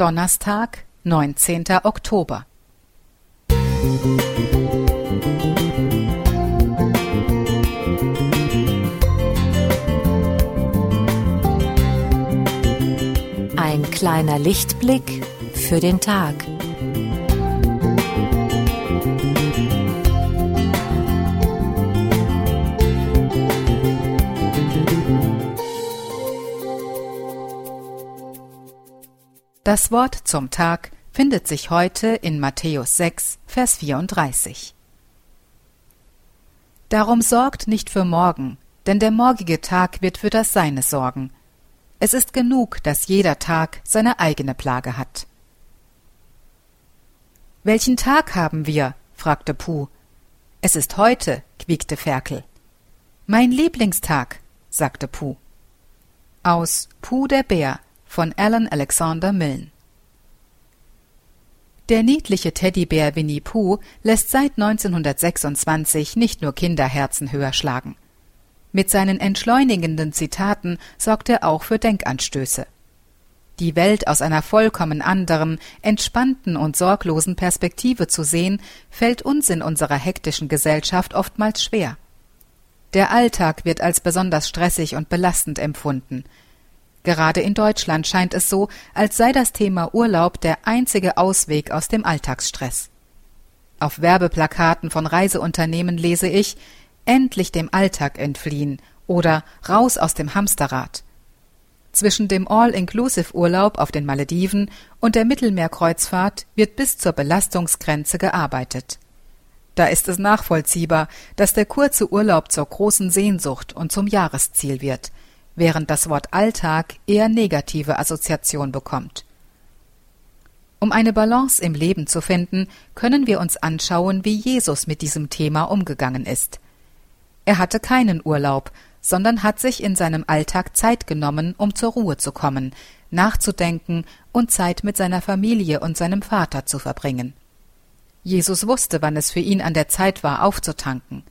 Donnerstag, 19. Oktober. Ein kleiner Lichtblick für den Tag. Das Wort zum Tag findet sich heute in Matthäus 6, Vers 34. Darum sorgt nicht für morgen, denn der morgige Tag wird für das Seine sorgen. Es ist genug, dass jeder Tag seine eigene Plage hat. Welchen Tag haben wir? Fragte Puh. Es ist heute, quiekte Ferkel. Mein Lieblingstag, sagte Puh. Aus Puh der Bär von Alan Alexander Milne. Der niedliche Teddybär Winnie Pooh lässt seit 1926 nicht nur Kinderherzen höher schlagen. Mit seinen entschleunigenden Zitaten sorgt er auch für Denkanstöße. Die Welt aus einer vollkommen anderen, entspannten und sorglosen Perspektive zu sehen, fällt uns in unserer hektischen Gesellschaft oftmals schwer. Der Alltag wird als besonders stressig und belastend empfunden. Gerade in Deutschland scheint es so, als sei das Thema Urlaub der einzige Ausweg aus dem Alltagsstress. Auf Werbeplakaten von Reiseunternehmen lese ich: Endlich dem Alltag entfliehen oder raus aus dem Hamsterrad. Zwischen dem All-Inclusive-Urlaub auf den Malediven und der Mittelmeerkreuzfahrt wird bis zur Belastungsgrenze gearbeitet. Da ist es nachvollziehbar, dass der kurze Urlaub zur großen Sehnsucht und zum Jahresziel wird, während das Wort Alltag eher negative Assoziation bekommt. Um eine Balance im Leben zu finden, können wir uns anschauen, wie Jesus mit diesem Thema umgegangen ist. Er hatte keinen Urlaub, sondern hat sich in seinem Alltag Zeit genommen, um zur Ruhe zu kommen, nachzudenken und Zeit mit seiner Familie und seinem Vater zu verbringen. Jesus wusste, wann es für ihn an der Zeit war, aufzutanken.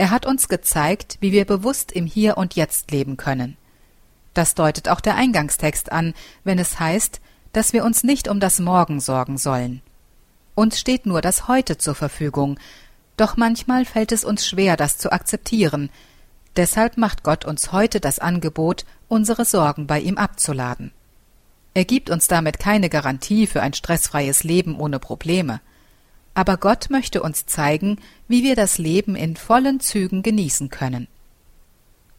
Er hat uns gezeigt, wie wir bewusst im Hier und Jetzt leben können. Das deutet auch der Eingangstext an, wenn es heißt, dass wir uns nicht um das Morgen sorgen sollen. Uns steht nur das Heute zur Verfügung, doch manchmal fällt es uns schwer, das zu akzeptieren. Deshalb macht Gott uns heute das Angebot, unsere Sorgen bei ihm abzuladen. Er gibt uns damit keine Garantie für ein stressfreies Leben ohne Probleme. Aber Gott möchte uns zeigen, wie wir das Leben in vollen Zügen genießen können.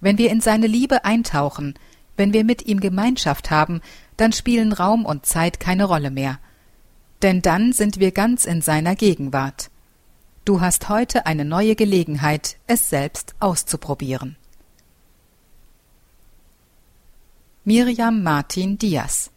Wenn wir in seine Liebe eintauchen, wenn wir mit ihm Gemeinschaft haben, dann spielen Raum und Zeit keine Rolle mehr. Denn dann sind wir ganz in seiner Gegenwart. Du hast heute eine neue Gelegenheit, es selbst auszuprobieren. Miriam Martin Diaz.